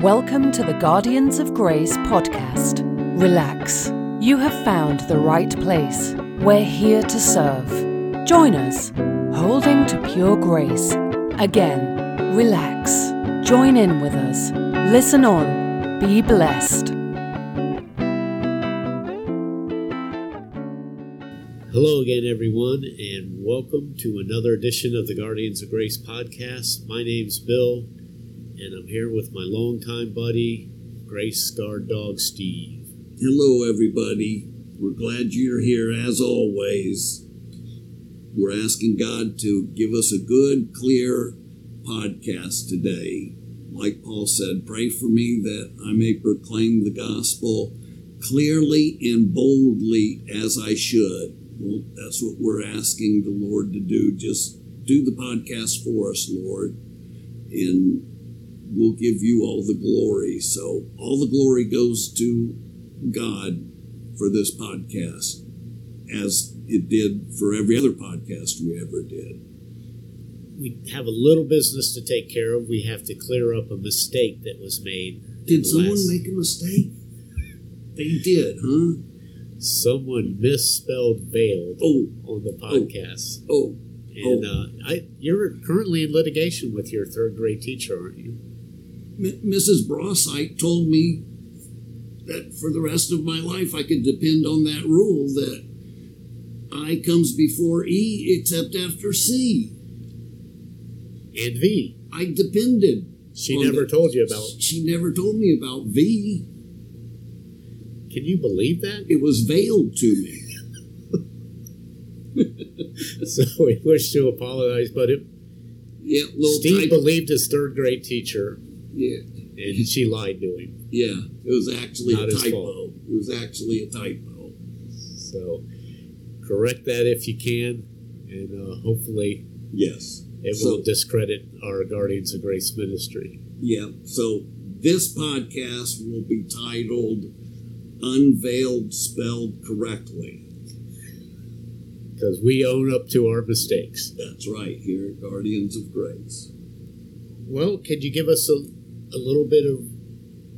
Welcome to the Guardians of Grace podcast. Relax. You have found the right place. We're here to serve. Join us. Holding to pure grace. Again, relax. Join in with us. Listen on. Be blessed. Hello again, everyone, and welcome to another edition of the Guardians of Grace podcast. My name's Bill, and I'm here with my longtime buddy, Grace Scarred Dog Steve. Hello, everybody. We're glad you're here, as always. We're asking God to give us a good, clear podcast today. Like Paul said, pray for me that I may proclaim the gospel clearly and boldly as I should. Well, that's what we're asking the Lord to do. Just do the podcast for us, Lord, and we'll give you all the glory. So all the glory goes to God for this podcast, as it did for every other podcast we ever did. We have a little business to take care of. We have to clear up a mistake that was made. Did someone make a mistake? They did, huh? Someone misspelled veiled on the podcast. You're currently in litigation with your third grade teacher, aren't you? Mrs. Brossite told me that for the rest of my life I could depend on that rule that I comes before E except after C. And V. I depended. She never told me about V. Can you believe that? It was veiled to me. So we wish to apologize, but Steve believed his third grade teacher. Yeah. And she lied to him. Yeah. It was actually a typo. It was actually a typo. So correct that if you can, and hopefully it will discredit our Guardians of Grace ministry. Yeah. So this podcast will be titled Unveiled Spelled Correctly, because we own up to our mistakes. That's right, here at Guardians of Grace. Well, could you give us a little bit of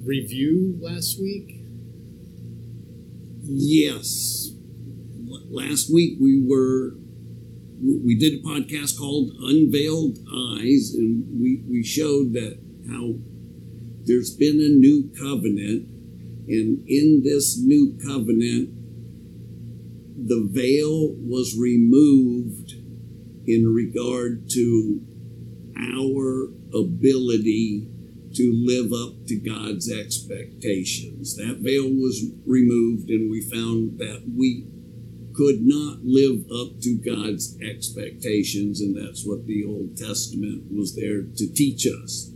review last week? Yes. Last week we did a podcast called Unveiled Eyes, and we showed that how there's been a new covenant. And in this new covenant, the veil was removed in regard to our ability to live up to God's expectations. That veil was removed, and we found that we could not live up to God's expectations, and that's what the Old Testament was there to teach us,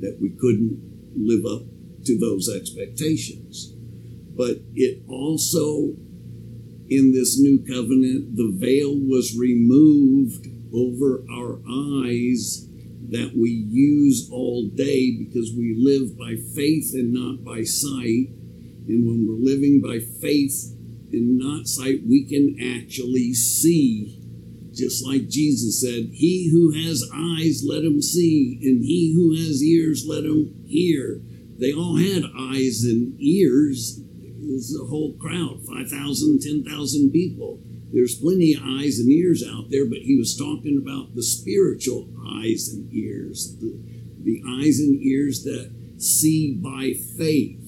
that we couldn't live up to those expectations. But it also, in this new covenant, the veil was removed over our eyes that we use all day, because we live by faith and not by sight. And when we're living by faith and not sight, we can actually see. Just like Jesus said, he who has eyes, let him see, and he who has ears, let him hear. They all had eyes and ears. It was a whole crowd, 5,000, 10,000 people. There's plenty of eyes and ears out there, but he was talking about the spiritual eyes and ears, the eyes and ears that see by faith.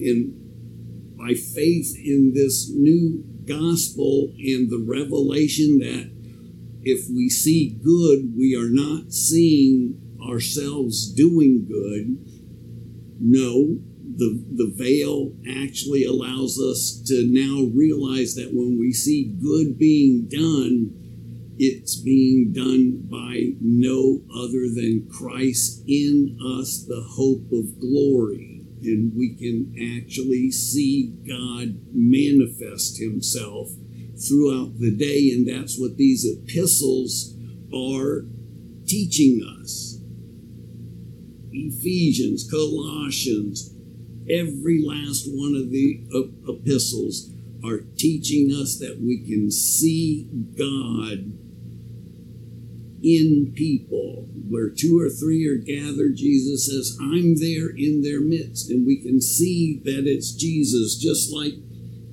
And by faith in this new gospel and the revelation that if we see good, we are not seeing ourselves doing good. No, the veil actually allows us to now realize that when we see good being done, it's being done by no other than Christ in us, the hope of glory. And we can actually see God manifest himself throughout the day. And that's what these epistles are teaching us. Ephesians, Colossians, every last one of the epistles are teaching us that we can see God in people. Where two or three are gathered, Jesus says, I'm there in their midst. And we can see that it's Jesus, just like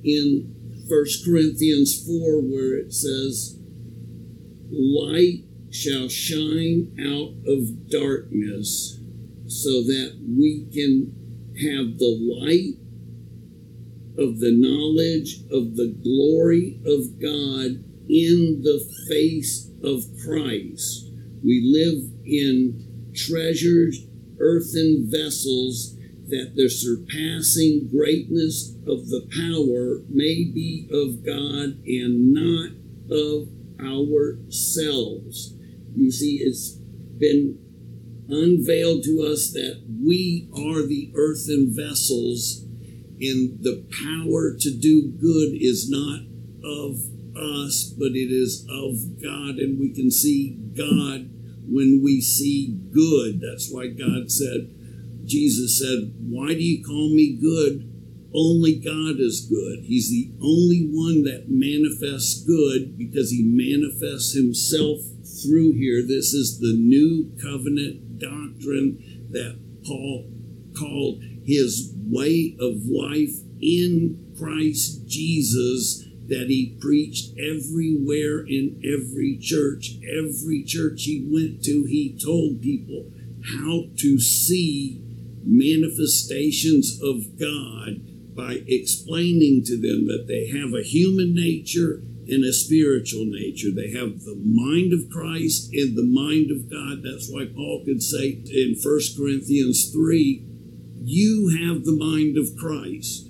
in 1 Corinthians 4, where it says, light shall shine out of darkness, so that we can have the light of the knowledge of the glory of God in the face of Christ. We live in treasured earthen vessels, that the surpassing greatness of the power may be of God and not of ourselves. You see, it's been unveiled to us that we are the earthen vessels, and the power to do good is not of us, but it is of God, and we can see God when we see good. That's why God said, Jesus said, why do you call me good? Only God is good. He's the only one that manifests good, because he manifests himself through here. This is the new covenant doctrine that Paul called his way of life in Christ Jesus, that he preached everywhere in every church. Every church he went to, he told people how to see manifestations of God by explaining to them that they have a human nature and a spiritual nature. They have the mind of Christ and the mind of God. That's why Paul could say in 1 Corinthians 3, you have the mind of Christ,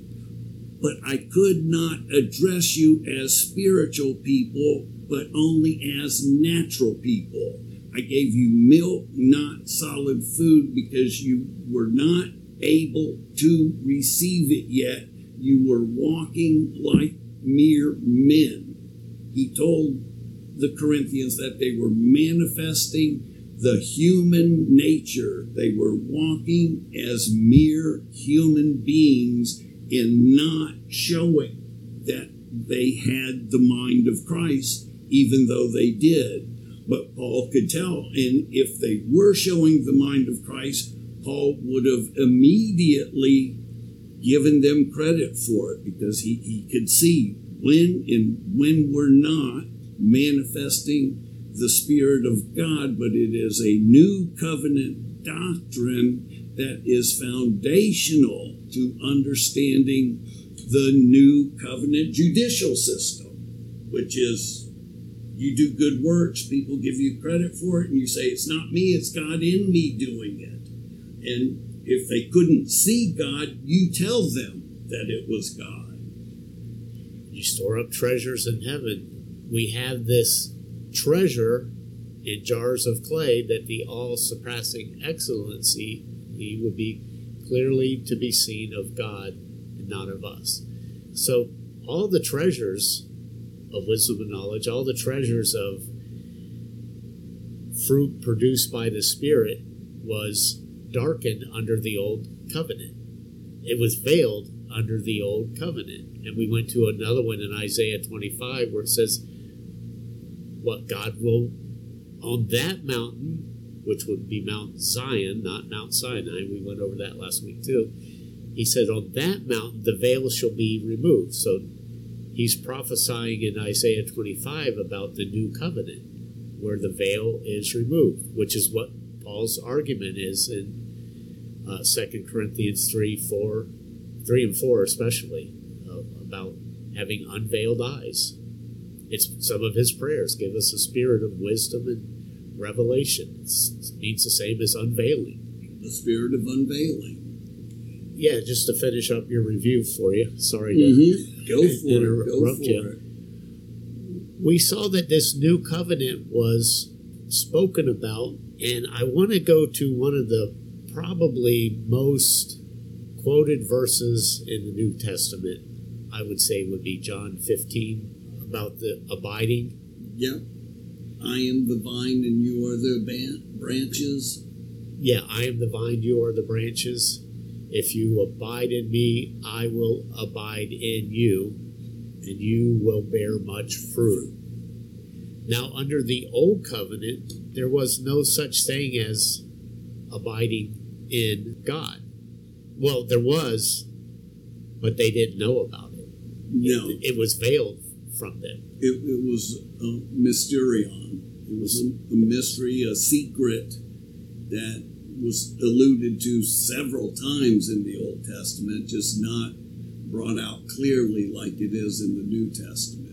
but I could not address you as spiritual people, but only as natural people. I gave you milk, not solid food, because you were not able to receive it yet. You were walking like mere men. He told the Corinthians that they were manifesting the human nature. They were walking as mere human beings and not showing that they had the mind of Christ, even though they did. But Paul could tell, and if they were showing the mind of Christ, Paul would have immediately given them credit for it, because he could see when we're not manifesting the Spirit of God. But it is a new covenant doctrine that is foundational to understanding the new covenant judicial system, which is, you do good works, people give you credit for it, and you say, it's not me, it's God in me doing it. And if they couldn't see God, you tell them that it was God. You store up treasures in heaven. We have this treasure in jars of clay, that the all-surpassing excellency, he would be clearly to be seen of God and not of us. So all the treasures of wisdom and knowledge, all the treasures of fruit produced by the Spirit was darkened under the old covenant. It was veiled under the old covenant. And we went to another one in Isaiah 25 where it says, what God will, on that mountain, which would be Mount Zion, not Mount Sinai, we went over that last week too. He said, on that mountain, the veil shall be removed. So he's prophesying in Isaiah 25 about the new covenant, where the veil is removed, which is what Paul's argument is in 2 Corinthians 3 and 4 especially, about having unveiled eyes. It's some of his prayers, give us a spirit of wisdom and revelation. It means the same as unveiling. The spirit of unveiling. Yeah, just to finish up your review for you. Sorry to interrupt you. We saw that this new covenant was spoken about, and I want to go to one of the probably most quoted verses in the New Testament, I would say would be John 15, about the abiding. Yep. I am the vine and you are the branches. Yeah, I am the vine, you are the branches. If you abide in me, I will abide in you, and you will bear much fruit. Now, under the old covenant, there was no such thing as abiding in God. Well, there was, but they didn't know about it. No. It was veiled from them. It was a mysterion. It was a mystery, a secret that was alluded to several times in the Old Testament, just not brought out clearly like it is in the New Testament.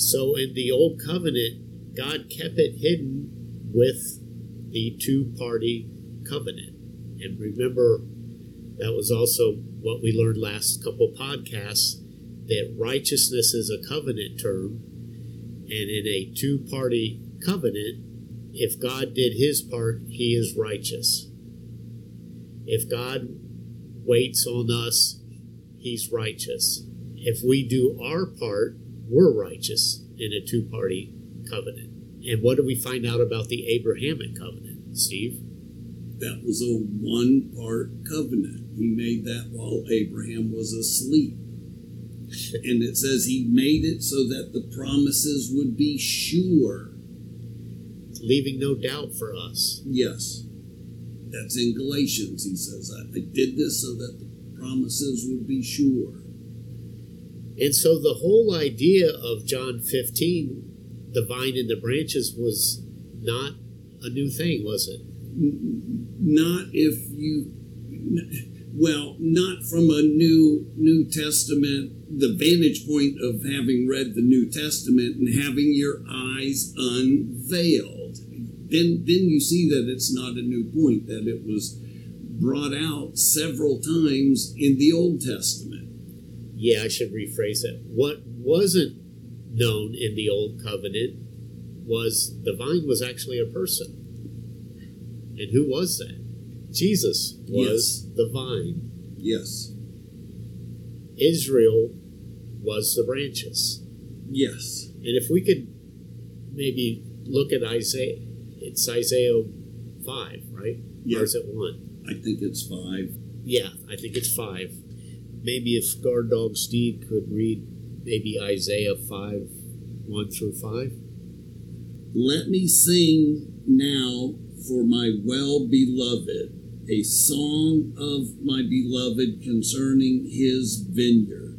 So in the Old Covenant, God kept it hidden with the two-party covenant. And remember, that was also what we learned last couple podcasts, that righteousness is a covenant term. And in a two-party covenant, if God did his part, he is righteous. If God waits on us, he's righteous. If we do our part, we're righteous in a two-party covenant. And what do we find out about the Abrahamic covenant, Steve? That was a one-part covenant. He made that while Abraham was asleep. And it says he made it so that the promises would be sure, leaving no doubt for us. Yes. That's in Galatians, he says. I did this so that the promises would be sure. And so the whole idea of John 15, the vine and the branches, was not a new thing, was it? Not from a New Testament, the vantage point of having read the New Testament and having your eyes unveiled. Then you see that it's not a new point, that it was brought out several times in the Old Testament. Yeah, I should rephrase that. What wasn't known in the Old Covenant was the vine was actually a person. And who was that? Jesus was the vine. Yes. Israel was the branches. Yes. And if we could maybe look at Isaiah. It's Isaiah 5, right? Yeah. Or is it 1? I think it's 5. Yeah, I think it's 5. Maybe if Guard Dog Steve could read maybe Isaiah 5, 1 through 5. Let me sing now for my well-beloved, a song of my beloved concerning his vineyard.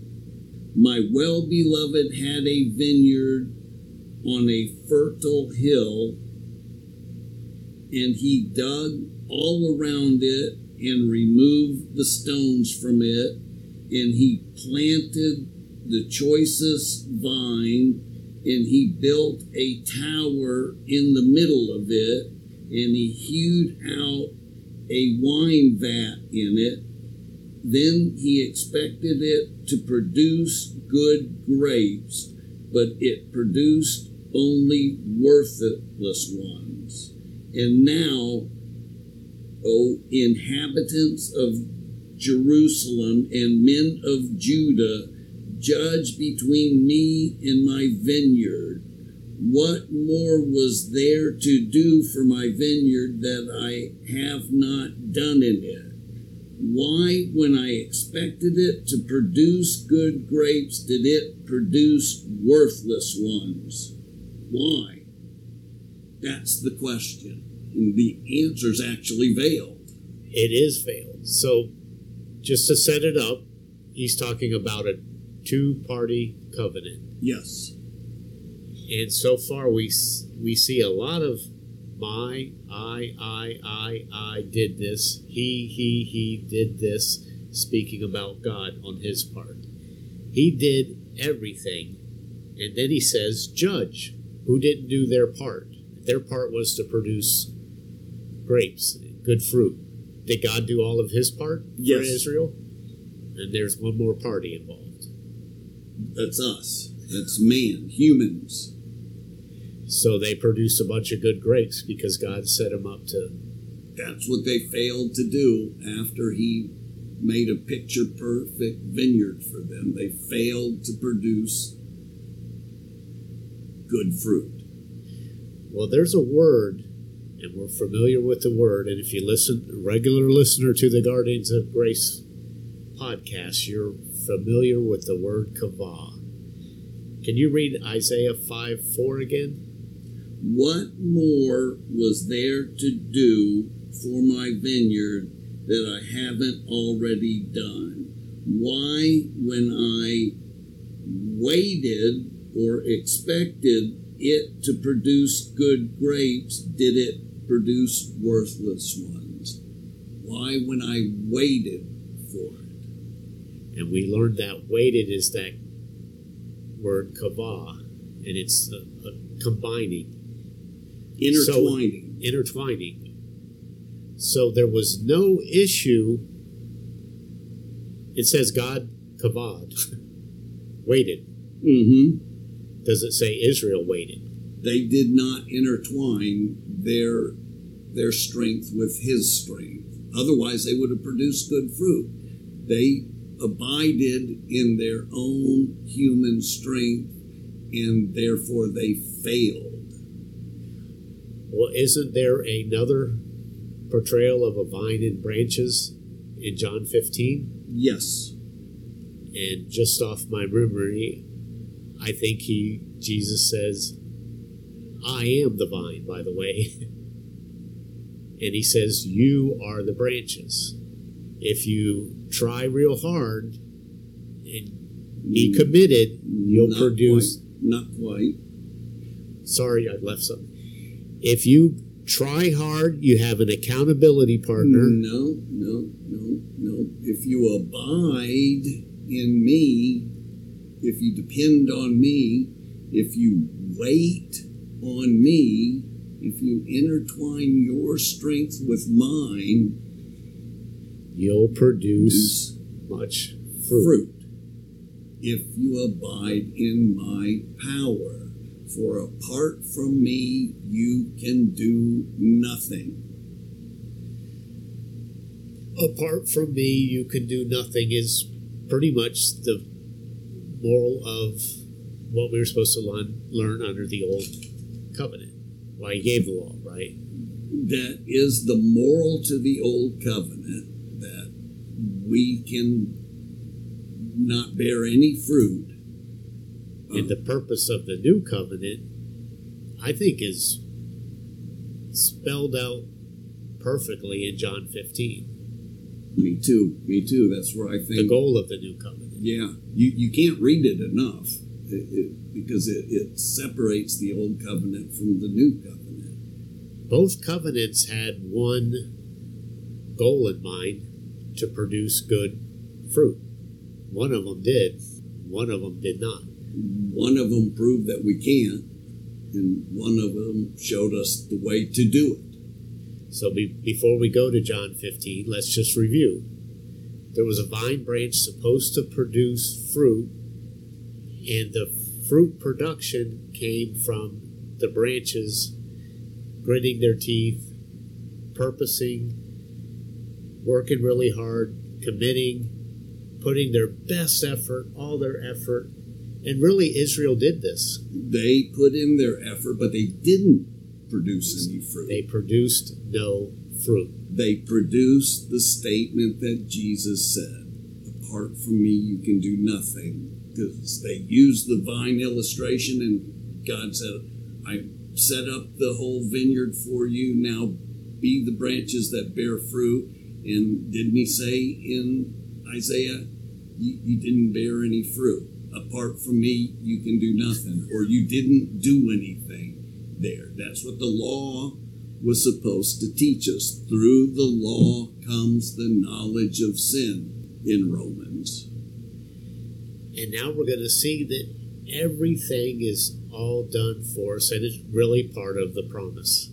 My well-beloved had a vineyard on a fertile hill, and he dug all around it and removed the stones from it, and he planted the choicest vine, and he built a tower in the middle of it, and he hewed out a wine vat in it. Then he expected it to produce good grapes, but it produced only worthless ones. And now, O inhabitants of Jerusalem and men of Judah, judge between me and my vineyard. What more was there to do for my vineyard that I have not done in it? Why, when I expected it to produce good grapes, did it produce worthless ones? Why? That's the question. And the answer's actually veiled. It is veiled. So, just to set it up, he's talking about a two-party covenant. Yes. And so far, we see a lot of my, I did this. He did this. Speaking about God on his part. He did everything. And then he says, judge who didn't do their part. Their part was to produce grapes, good fruit. Did God do all of his part for Israel? And there's one more party involved. That's us. That's man, humans. So they produced a bunch of good grapes because God set them up to... That's what they failed to do after he made a picture-perfect vineyard for them. They failed to produce good fruit. Well, there's a word, and we're familiar with the word, and if you listen, a regular listener to the Guardians of Grace podcast, you're familiar with the word kavah. Can you read Isaiah 5:4 again? What more was there to do for my vineyard that I haven't already done? Why, when I waited or expected it to produce good grapes, did it produce worthless ones? Why, when I waited for it? And we learned that waited is that word kavah, and it's a combining. Intertwining. So there was no issue. It says God kavod waited. Mm-hmm. Does it say Israel waited? They did not intertwine their strength with his strength. Otherwise, they would have produced good fruit. They abided in their own human strength, and therefore they failed. Well, isn't there another portrayal of a vine and branches in John 15? Yes. And just off my memory, I think Jesus says, I am the vine, by the way. And he says, you are the branches. If you try real hard and be committed, you'll produce... Quite. Not quite. Sorry, I left something. If you try hard, you have an accountability partner. No. If you abide in me, if you depend on me, if you wait on me, if you intertwine your strength with mine, you'll produce much fruit. If you abide in my power. For apart from me, you can do nothing. Apart from me, you can do nothing is pretty much the moral of what we were supposed to learn under the old covenant. Why he gave the law, right? That is the moral to the old covenant, that we can not bear any fruit. And the purpose of the new covenant, I think, is spelled out perfectly in John 15. Me too. That's where I think... The goal of the new covenant. Yeah. You can't read it enough because it separates the old covenant from the new covenant. Both covenants had one goal in mind, to produce good fruit. One of them did. One of them did not. One of them proved that we can't, and one of them showed us the way to do it. So before we go to John 15, let's just review. There was a vine branch supposed to produce fruit, and the fruit production came from the branches gritting their teeth, purposing, working really hard, committing, putting their best effort, all their effort. And really, Israel did this. They put in their effort, but they didn't produce any fruit. They produced no fruit. They produced the statement that Jesus said, apart from me, you can do nothing. Because they used the vine illustration, and God said, I set up the whole vineyard for you. Now be the branches that bear fruit. And didn't he say in Isaiah, you didn't bear any fruit? Apart from me, you can do nothing, or you didn't do anything there. That's what the law was supposed to teach us. Through the law comes the knowledge of sin in Romans. And now we're going to see that everything is all done for us, and it's really part of the promise.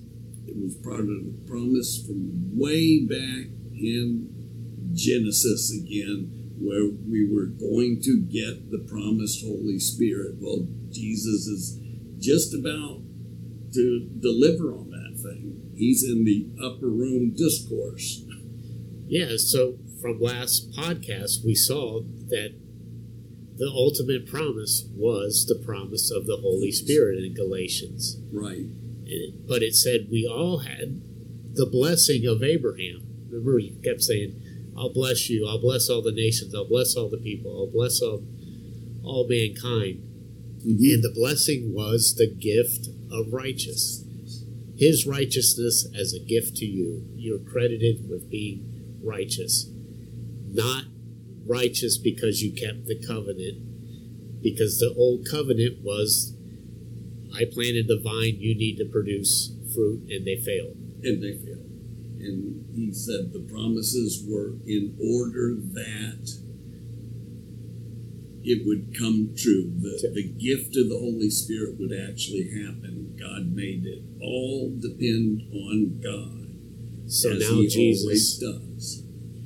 It was part of the promise from way back in Genesis again, where we were going to get the promised Holy Spirit. Well, Jesus is just about to deliver on that thing. He's in the upper room discourse. Yeah, so from last podcast, we saw that the ultimate promise was the promise of the Holy Spirit in Galatians. Right. But it said we all had the blessing of Abraham. Remember, he kept saying, I'll bless you. I'll bless all the nations. I'll bless all the people. I'll bless all mankind. Mm-hmm. And the blessing was the gift of righteousness. His righteousness as a gift to you. You're credited with being righteous. Not righteous because you kept the covenant, because the old covenant was, I planted the vine, you need to produce fruit, and they failed. And he said the promises were in order that it would come true. The gift of the Holy Spirit would actually happen. God made it all depend on God. So now Jesus does.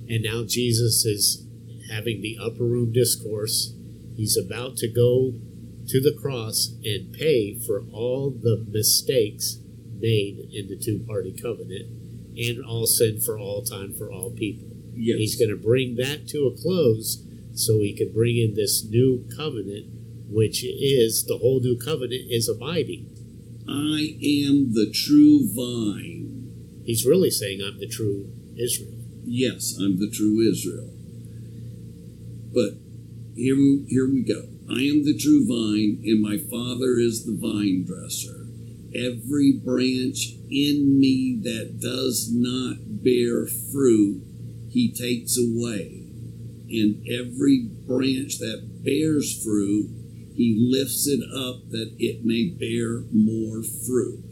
And now Jesus is having the upper room discourse. He's about to go to the cross and pay for all the mistakes made in the two-party covenant and all sin for all time for all people. Yes. He's going to bring that to a close so he can bring in this new covenant, which is the whole new covenant is abiding. I am the true vine. He's really saying I'm the true Israel. Yes, I'm the true Israel. But here we go. I am the true vine, and my Father is the vine dresser. Every branch in me that does not bear fruit, he takes away. And every branch that bears fruit, he lifts it up that it may bear more fruit.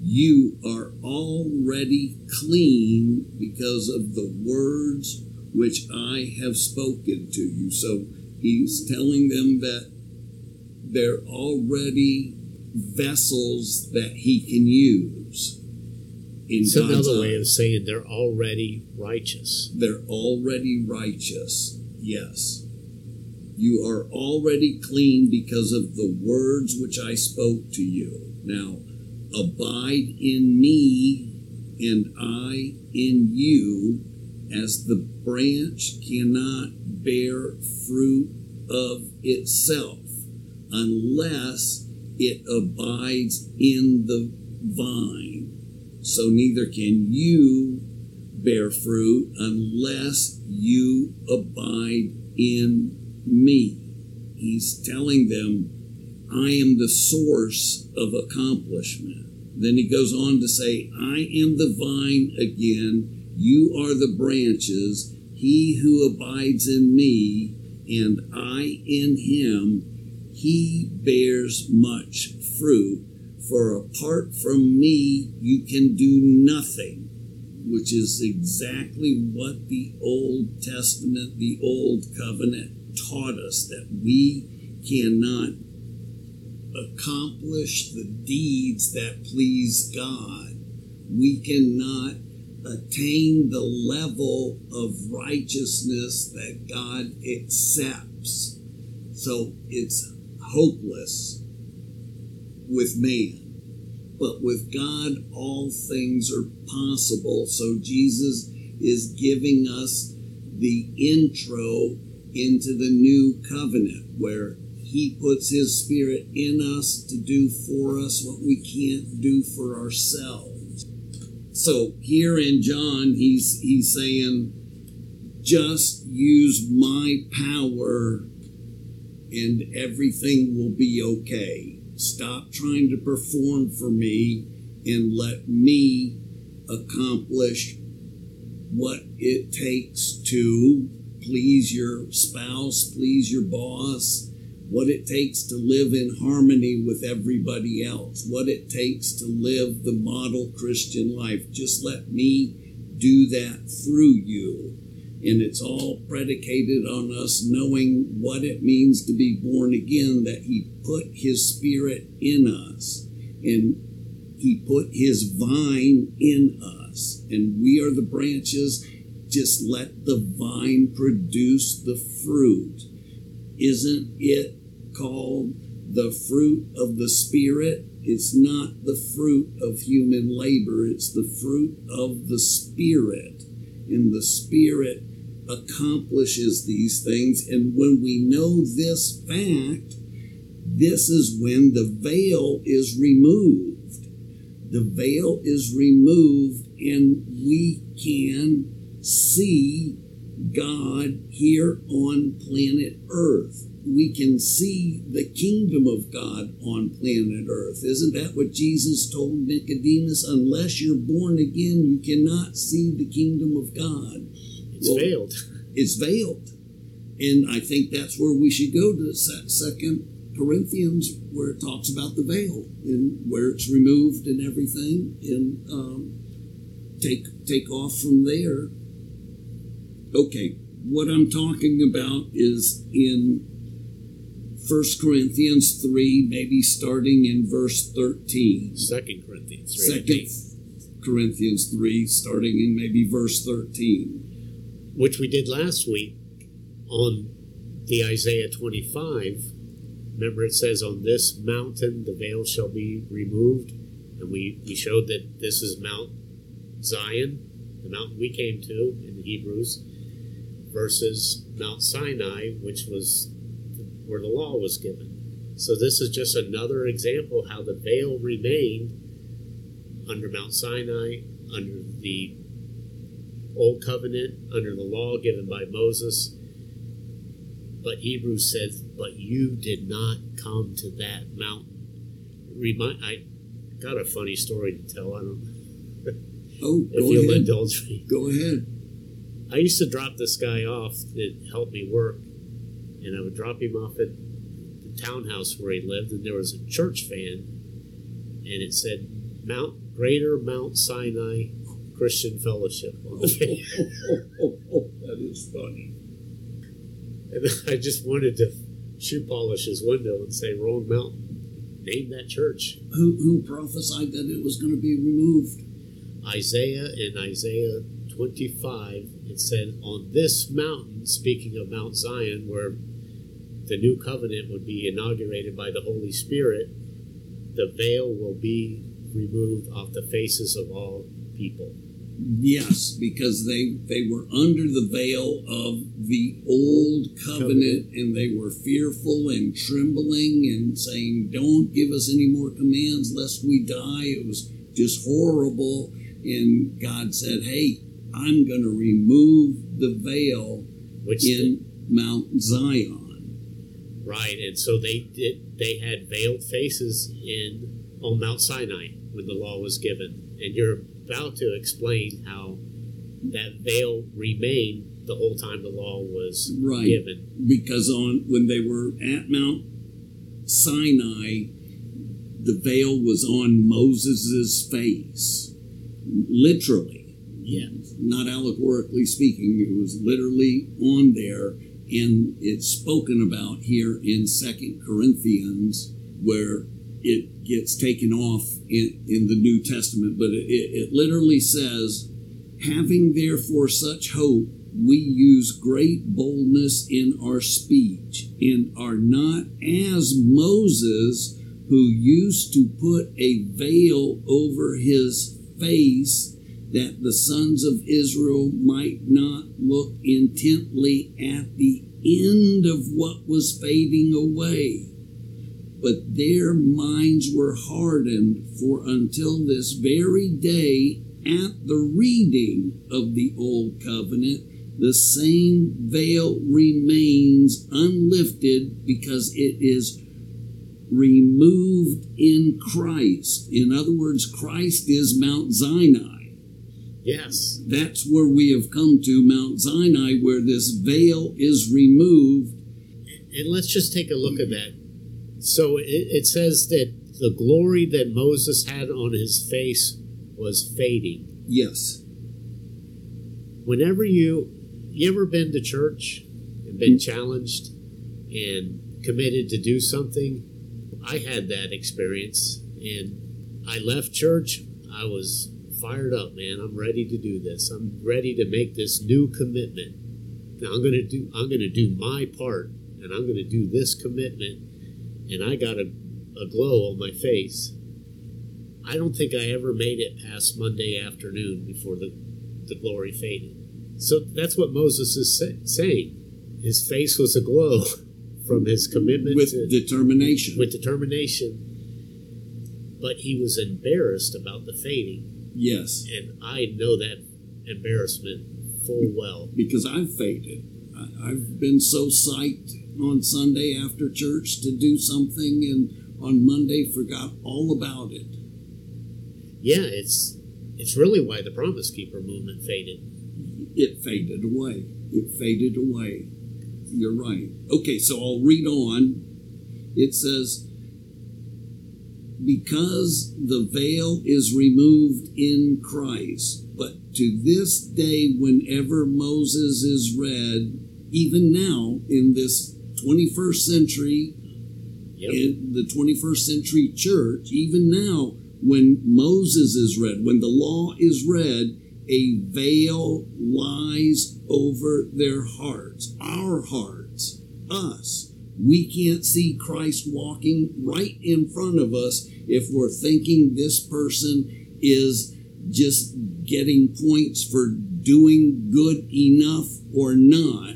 You are already clean because of the words which I have spoken to you. So he's telling them that they're already vessels that he can use. It's another way of saying they're already righteous. They're already righteous, yes. You are already clean because of the words which I spoke to you. Now, abide in me and I in you, as the branch cannot bear fruit of itself unless it abides in the vine. So neither can you bear fruit unless you abide in me. He's telling them, I am the source of accomplishment. Then he goes on to say, I am the vine again, you are the branches. He who abides in me and I in him, he bears much fruit. For apart from me, you can do nothing, which is exactly what the Old Testament, the Old Covenant taught us, that we cannot accomplish the deeds that please God. We cannot attain the level of righteousness that God accepts. So it's hopeless with man. But with God, all things are possible. So Jesus is giving us the intro into the new covenant where he puts his spirit in us to do for us what we can't do for ourselves. So here in John, he's saying, just use my power and everything will be okay. Stop trying to perform for me and let me accomplish what it takes to please your spouse, please your boss, what it takes to live in harmony with everybody else, what it takes to live the model Christian life. Just let me do that through you. And it's all predicated on us knowing what it means to be born again, that he put his spirit in us and he put his vine in us. And we are the branches. Just let the vine produce the fruit. Isn't it called the fruit of the Spirit? It's not the fruit of human labor. It's the fruit of the Spirit. And the Spirit accomplishes these things. And when we know this fact, this is when the veil is removed. The veil is removed and we can see God here on planet Earth. we can see the kingdom of God on planet Earth. Isn't that what Jesus told Nicodemus? Unless you're born again, you cannot see the kingdom of God. It's veiled. It's veiled. And I think that's where we should go, to 2 Corinthians, where it talks about the veil and where it's removed and everything, and take off from there. Okay, what I'm talking about is in 1 Corinthians 3, maybe starting in verse 13. 2 Corinthians 3. 2 Corinthians 3, starting in maybe verse 13. Which we did last week on the Isaiah 25. Remember, it says, on this mountain the veil shall be removed. And we showed that this is Mount Zion, the mountain we came to in the Hebrews, versus Mount Sinai, which was where the law was given. So this is just another example how the veil remained under Mount Sinai, under the Old Covenant, under the law given by Moses. But Hebrews says, but you did not come to that mountain. I got a funny story to tell. I don't know. If you'll indulge me. Go ahead. I used to drop this guy off that helped me work, and I would drop him off at the townhouse where he lived, and there was a church van, and it said Greater Mount Sinai Christian Fellowship on the van. That is funny. And I just wanted to shoe polish his window and say, wrong mountain. Name that church. Who prophesied that it was going to be removed? Isaiah. In Isaiah 25, it said, on this mountain, speaking of Mount Zion, where the new covenant would be inaugurated by the Holy Spirit, the veil will be removed off the faces of all people. Yes, because they were under the veil of the old covenant, and they were fearful and trembling and saying, don't give us any more commands lest we die. It was just horrible. And God said, hey, I'm going to remove the veil Mount Zion. Right, and so they did. They had veiled faces on Mount Sinai when the law was given. And you're about to explain how that veil remained the whole time the law was given. Because when they were at Mount Sinai, the veil was on Moses' face, literally. Yes, not allegorically speaking, it was literally on there, and it's spoken about here in 2 Corinthians, where it gets taken off in the New Testament, but it literally says, having therefore such hope, we use great boldness in our speech, and are not as Moses, who used to put a veil over his face, that the sons of Israel might not look intently at the end of what was fading away. But their minds were hardened, for until this very day, at the reading of the Old Covenant, the same veil remains unlifted, because it is removed in Christ. In other words, Christ is Mount Sinai. Yes. That's where we have come to, Mount Sinai, where this veil is removed. And let's just take a look at that. So it says that the glory that Moses had on his face was fading. Yes. Whenever you ever been to church and been challenged and committed to do something? I had that experience, and I left church. I was fired up, man. I'm ready to do this. I'm ready to make this new commitment. Now I'm going to do my part, and I'm going to do this commitment. And I got a glow on my face. I don't think I ever made it past Monday afternoon before the glory faded. So that's what Moses is saying. His face was aglow from his commitment with determination. But he was embarrassed about the fading. Yes. And I know that embarrassment full well. Because I've faded. I've been so psyched on Sunday after church to do something, and on Monday forgot all about it. Yeah, it's really why the Promise Keeper movement faded. It faded away. It faded away. You're right. Okay, so I'll read on. It says, because the veil is removed in Christ, but to this day, whenever Moses is read, even now in this 21st century, yep, in the 21st century church, even now when Moses is read, when the law is read, a veil lies over their hearts, our hearts, us. We can't see Christ walking right in front of us if we're thinking this person is just getting points for doing good enough or not.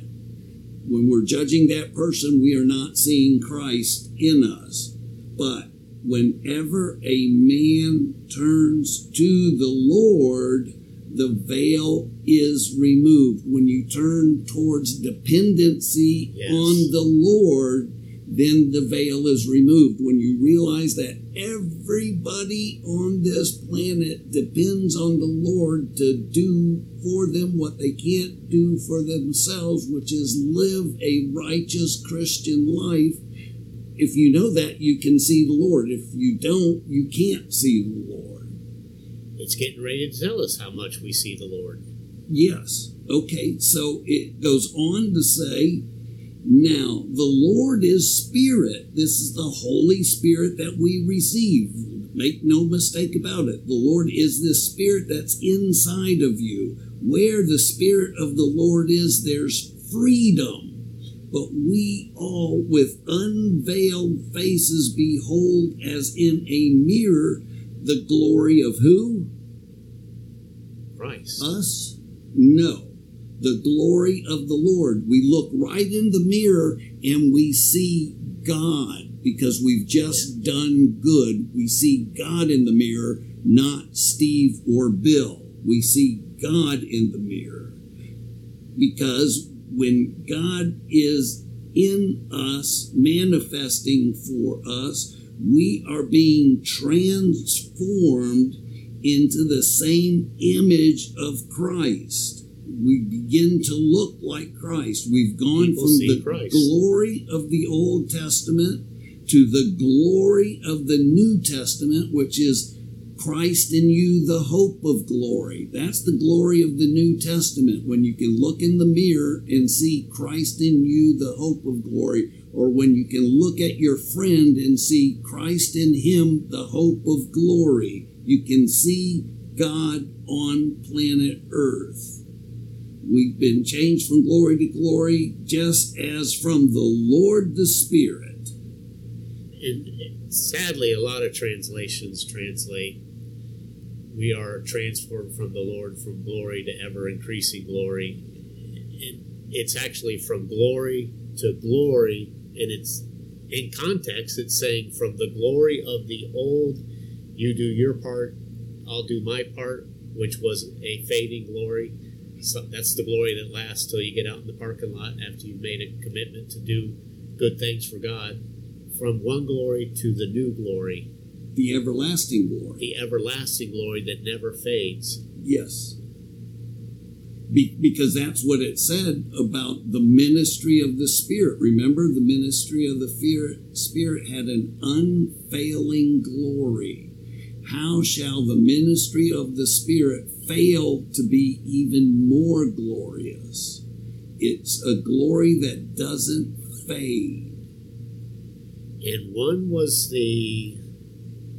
When we're judging that person, we are not seeing Christ in us. But whenever a man turns to the Lord, the veil is removed. When you turn towards dependency, yes, on the Lord, then the veil is removed. When you realize that everybody on this planet depends on the Lord to do for them what they can't do for themselves, which is live a righteous Christian life. If you know that, you can see the Lord. If you don't, you can't see the Lord. It's getting ready to tell us how much we see the Lord. Yes. Okay, so it goes on to say, now the Lord is Spirit. This is the Holy Spirit that we receive. Make no mistake about it. The Lord is this Spirit that's inside of you. Where the Spirit of the Lord is, there's freedom. But we all, with unveiled faces, behold as in a mirror the glory of who? Christ. Us? No. The glory of the Lord. We look right in the mirror and we see God because we've just done good. We see God in the mirror, not Steve or Bill. We see God in the mirror. Because when God is in us, manifesting for us, we are being transformed into the same image of Christ. We begin to look like Christ. We've gone from the glory of the Old Testament to the glory of the New Testament, which is Christ in you, the hope of glory. That's the glory of the New Testament. When you can look in the mirror and see Christ in you, the hope of glory, or when you can look at your friend and see Christ in him, the hope of glory, you can see God on planet Earth. We've been changed from glory to glory, just as from the Lord the Spirit. And sadly, a lot of translations translate, we are transformed from the Lord from glory to ever-increasing glory. And it's actually from glory to glory, and it's in context, it's saying from the glory of the old, you do your part, I'll do my part, which was a fading glory. So that's the glory that lasts till you get out in the parking lot after you've made a commitment to do good things for God. From one glory to the new glory. The everlasting glory. The everlasting glory that never fades. Yes. Because that's what it said about the ministry of the Spirit. Remember, the ministry of the Spirit had an unfailing glory. How shall the ministry of the Spirit fail to be even more glorious? It's a glory that doesn't fade. And one was the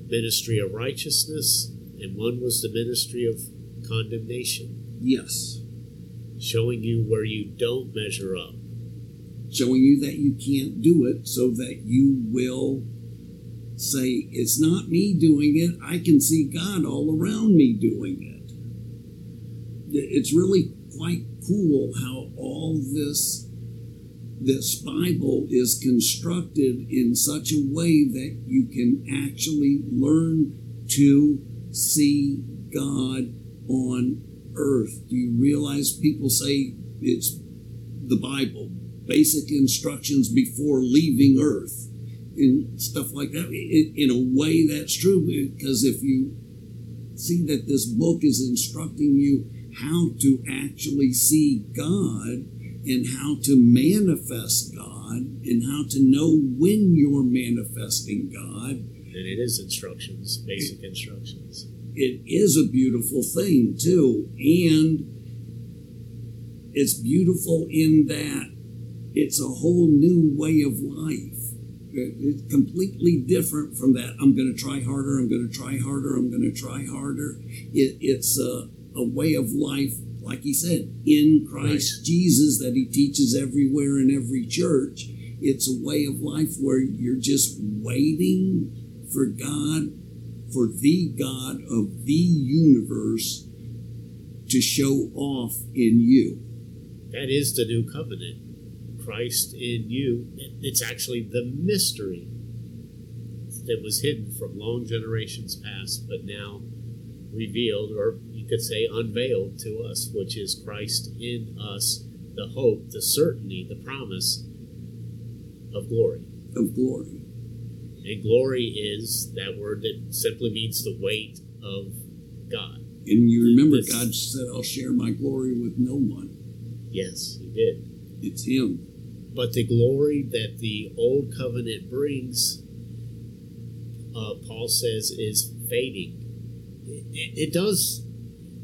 ministry of righteousness, and one was the ministry of condemnation. Yes. Showing you where you don't measure up. Showing you that you can't do it, so that you will say, it's not me doing it. I can see God all around me doing it. It's really quite cool how all this Bible is constructed in such a way that you can actually learn to see God on earth. Do you realize people say it's the Bible? basic instructions before leaving Earth and stuff like that. In a way, that's true, because if you see that this book is instructing you how to actually see God and how to manifest God and how to know when you're manifesting God. And it is instructions, basic instructions. It is a beautiful thing, too. And it's beautiful in that it's a whole new way of life. It's completely different from that, I'm going to try harder, I'm going to try harder, I'm going to try harder. It's a way of life, like he said, in Christ Jesus that he teaches everywhere in every church. It's a way of life where you're just waiting for God, for the God of the universe to show off in you. That is the new covenant. Christ in you. It's actually the mystery that was hidden from long generations past, but now revealed, or you could say unveiled to us, which is Christ in us, the hope, the certainty, the promise of glory. Of glory. And glory is that word that simply means the weight of God. And you remember God said, I'll share my glory with no one. Yes, he did. It's him. But the glory that the old covenant brings, Paul says, is fading. It does.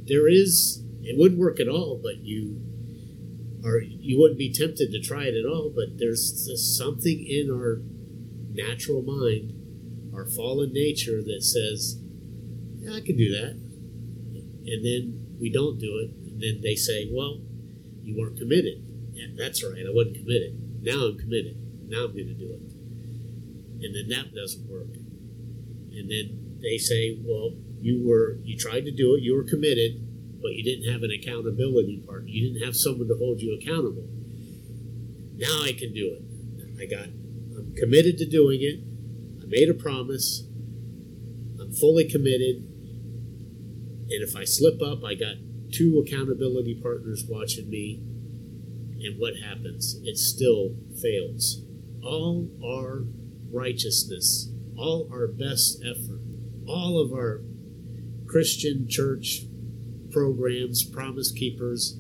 It wouldn't work at all, but you wouldn't be tempted to try it at all, but there's just something in our natural mind, our fallen nature, that says, yeah, I can do that. And then we don't do it. And then they say, well, you weren't committed. Yeah, that's right, I wasn't committed. Now I'm committed. Now I'm going to do it. And then that doesn't work. And then they say, well, you tried to do it, you were committed, but you didn't have an accountability partner. You didn't have someone to hold you accountable. Now I can do it. I'm committed to doing it. I made a promise. I'm fully committed. And if I slip up, I got two accountability partners watching me. And what happens? It still fails. All our righteousness, all our best effort, all of our Christian church programs, Promise Keepers,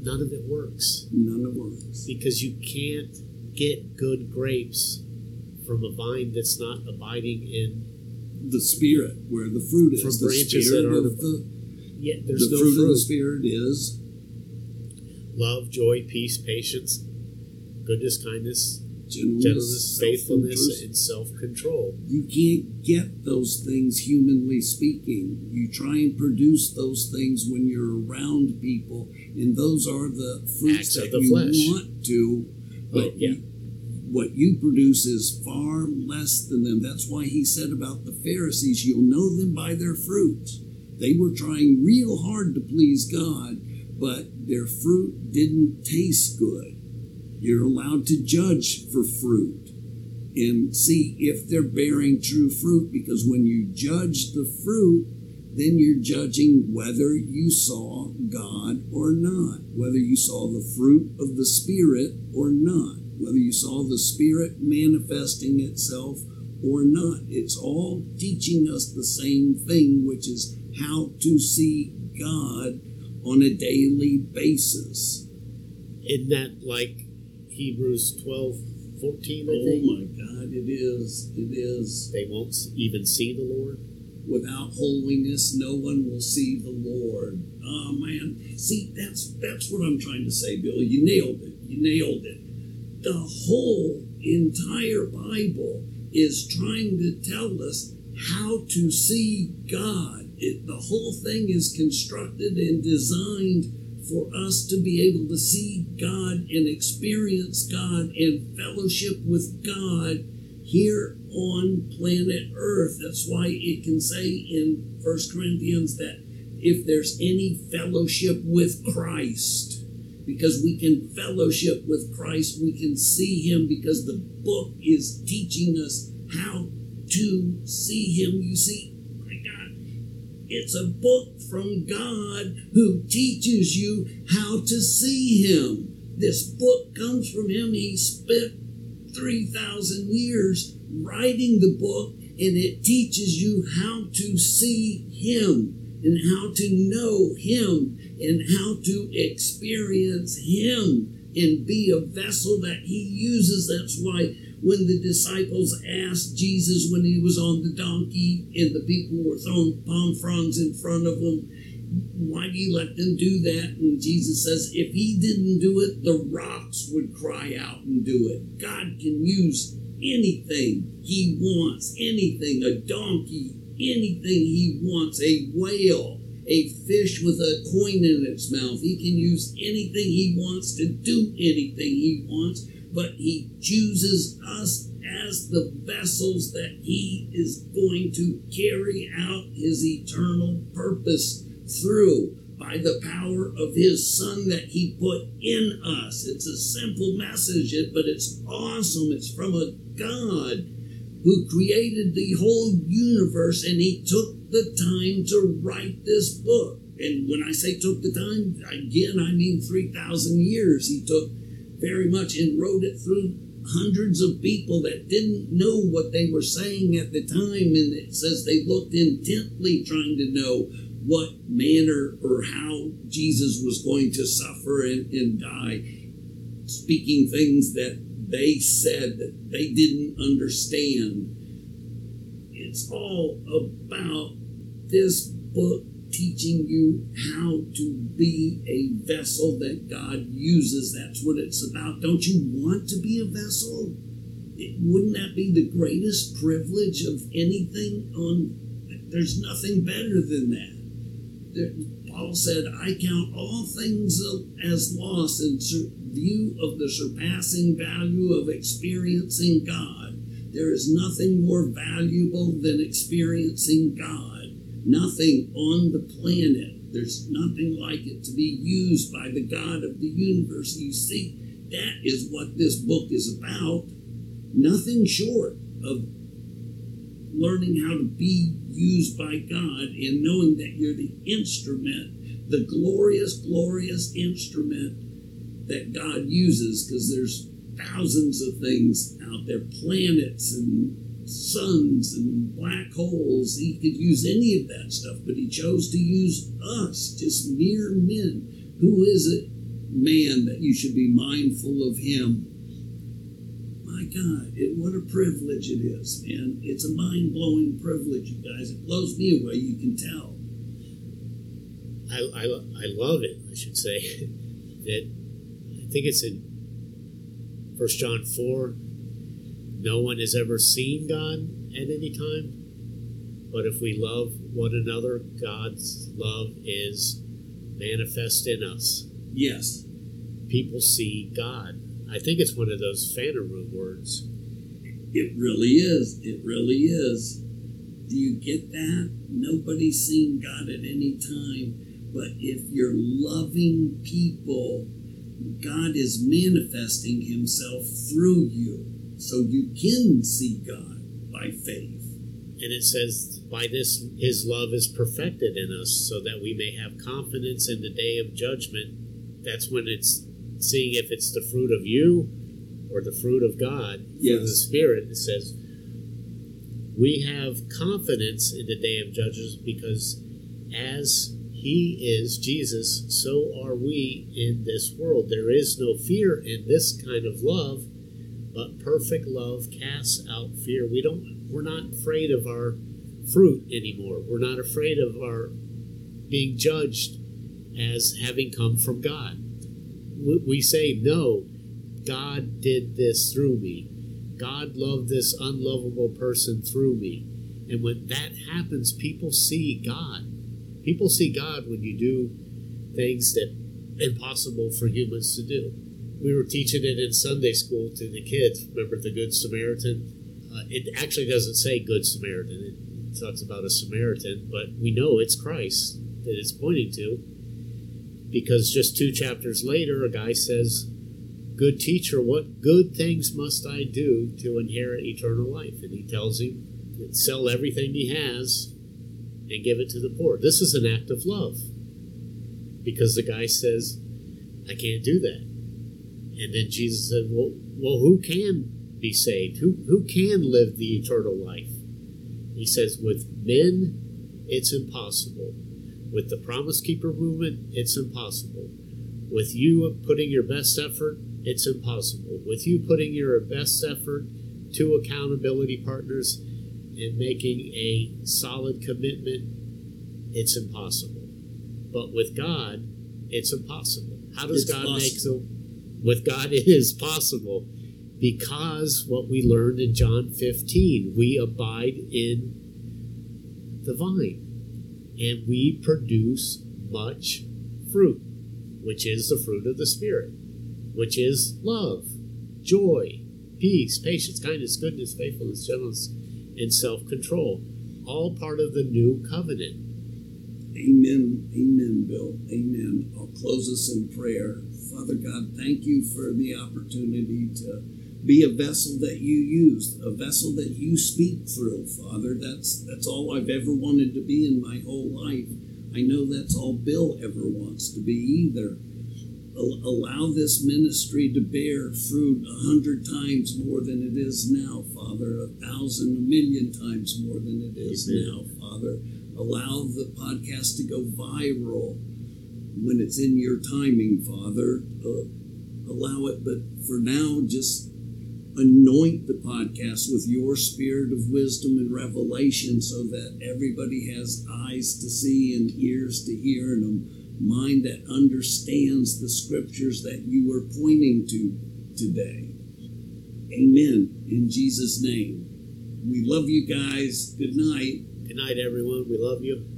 none of it works. None of it works. Because you can't get good grapes from a vine that's not abiding in the Spirit, where the fruit is. From branches that are there's no fruit. Of the Spirit is love, joy, peace, patience, goodness, kindness, gentleness, faithfulness, and self-control. You can't get those things humanly speaking. You try and produce those things when you're around people, and those are the fruits that you want to, but what you produce is far less than them. That's why he said about the Pharisees, you'll know them by their fruits. They were trying real hard to please God, but their fruit didn't taste good. You're allowed to judge for fruit and see if they're bearing true fruit, because when you judge the fruit, then you're judging whether you saw God or not, whether you saw the fruit of the Spirit or not, whether you saw the Spirit manifesting itself or not. It's all teaching us the same thing, which is how to see God on a daily basis. Isn't that like Hebrews 12:14? Oh my God, it is. It is. They won't even see the Lord. Without holiness, no one will see the Lord. Oh man. See, that's what I'm trying to say, Bill. You nailed it. You nailed it. The whole entire Bible is trying to tell us how to see God. The whole thing is constructed and designed for us to be able to see God and experience God and fellowship with God here on planet Earth. That's why it can say in 1 Corinthians that if there's any fellowship with Christ, because we can fellowship with Christ, we can see him, because the book is teaching us how to see him. You see, it's a book from God who teaches you how to see him. This book comes from him. He spent 3,000 years writing the book, and it teaches you how to see him and how to know him and how to experience him and be a vessel that he uses. That's why when the disciples asked Jesus when he was on the donkey and the people were throwing palm fronds in front of him, why do you let them do that? And Jesus says, if he didn't do it, the rocks would cry out and do it. God can use anything he wants, anything, a donkey, anything he wants, a whale, a fish with a coin in its mouth. He can use anything he wants to do anything he wants, but he chooses us as the vessels that he is going to carry out his eternal purpose through by the power of his son that he put in us. It's a simple message, but it's awesome. It's from a God who created the whole universe, and he took the time to write this book. And when I say took the time, again, I mean 3,000 years. He took very much and wrote it through hundreds of people that didn't know what they were saying at the time. And it says they looked intently trying to know what manner or how Jesus was going to suffer and die, speaking things that they said that they didn't understand. It's all about this book teaching you how to be a vessel that God uses. That's what it's about. Don't you want to be a vessel? Wouldn't that be the greatest privilege of anything? There's nothing better than that. Paul said, I count all things as loss in view of the surpassing value of experiencing God. There is nothing more valuable than experiencing God. Nothing on the planet. There's nothing like it to be used by the God of the universe. You see, that is what this book is about. Nothing short of learning how to be used by God and knowing that you're the instrument, the glorious, glorious instrument that God uses, because there's thousands of things out there, planets and suns and black holes. He could use any of that stuff, but he chose to use us, just mere men. Who is it, man, that you should be mindful of him? My God, what a privilege it is, man. It's a mind-blowing privilege, you guys. It blows me away, you can tell. I love it, I should say. That I think it's in 1 John 4, no one has ever seen God at any time, but if we love one another, God's love is manifest in us. Yes. People see God. I think it's one of those Phaneroo words. It really is. It really is. Do you get that? Nobody's seen God at any time. But if you're loving people, God is manifesting himself through you. So you can see God by faith. And it says, by this his love is perfected in us, so that we may have confidence in the day of judgment. That's when it's seeing if it's the fruit of you or the fruit of God. Yes. The Spirit, it says, we have confidence in the day of judgment because as he is, Jesus, so are we in this world. There is no fear in this kind of love, but perfect love casts out fear. We're not afraid of our fruit anymore. We're not afraid of our being judged as having come from God. We say, no, God did this through me. God loved this unlovable person through me. And when that happens, people see God. People see God when you do things that are impossible for humans to do. We were teaching it in Sunday school to the kids. Remember the Good Samaritan? It actually doesn't say Good Samaritan. It talks about a Samaritan, but we know it's Christ that it's pointing to. Because just 2 chapters later, a guy says, good teacher, what good things must I do to inherit eternal life? And he tells him, sell everything he has and give it to the poor. This is an act of love. Because the guy says, I can't do that. And then Jesus said, well, who can be saved? Who can live the eternal life? He says, with men, it's impossible. With the Promise Keeper movement, it's impossible. With you putting your best effort, it's impossible. With you putting your best effort to accountability partners and making a solid commitment, it's impossible. But with God, it's impossible. How does God make so? With God, it is possible, because what we learned in John 15, we abide in the vine and we produce much fruit, which is the fruit of the Spirit, which is love, joy, peace, patience, kindness, goodness, faithfulness, gentleness, and self-control, all part of the new covenant. Amen. Amen, Bill. Amen. I'll close us in prayer. Father God, thank you for the opportunity to be a vessel that you use, a vessel that you speak through, Father. That's all I've ever wanted to be in my whole life. I know that's all Bill ever wants to be either. Allow this ministry to bear fruit 100 times more than it is now, Father, 1,000, a million times more than it is now, Father. Allow the podcast to go viral when it's in your timing, Father. Allow it, but for now, just anoint the podcast with your spirit of wisdom and revelation so that everybody has eyes to see and ears to hear and a mind that understands the scriptures that you are pointing to today. Amen. In Jesus' name. We love you guys. Good night. Good night, everyone. We love you.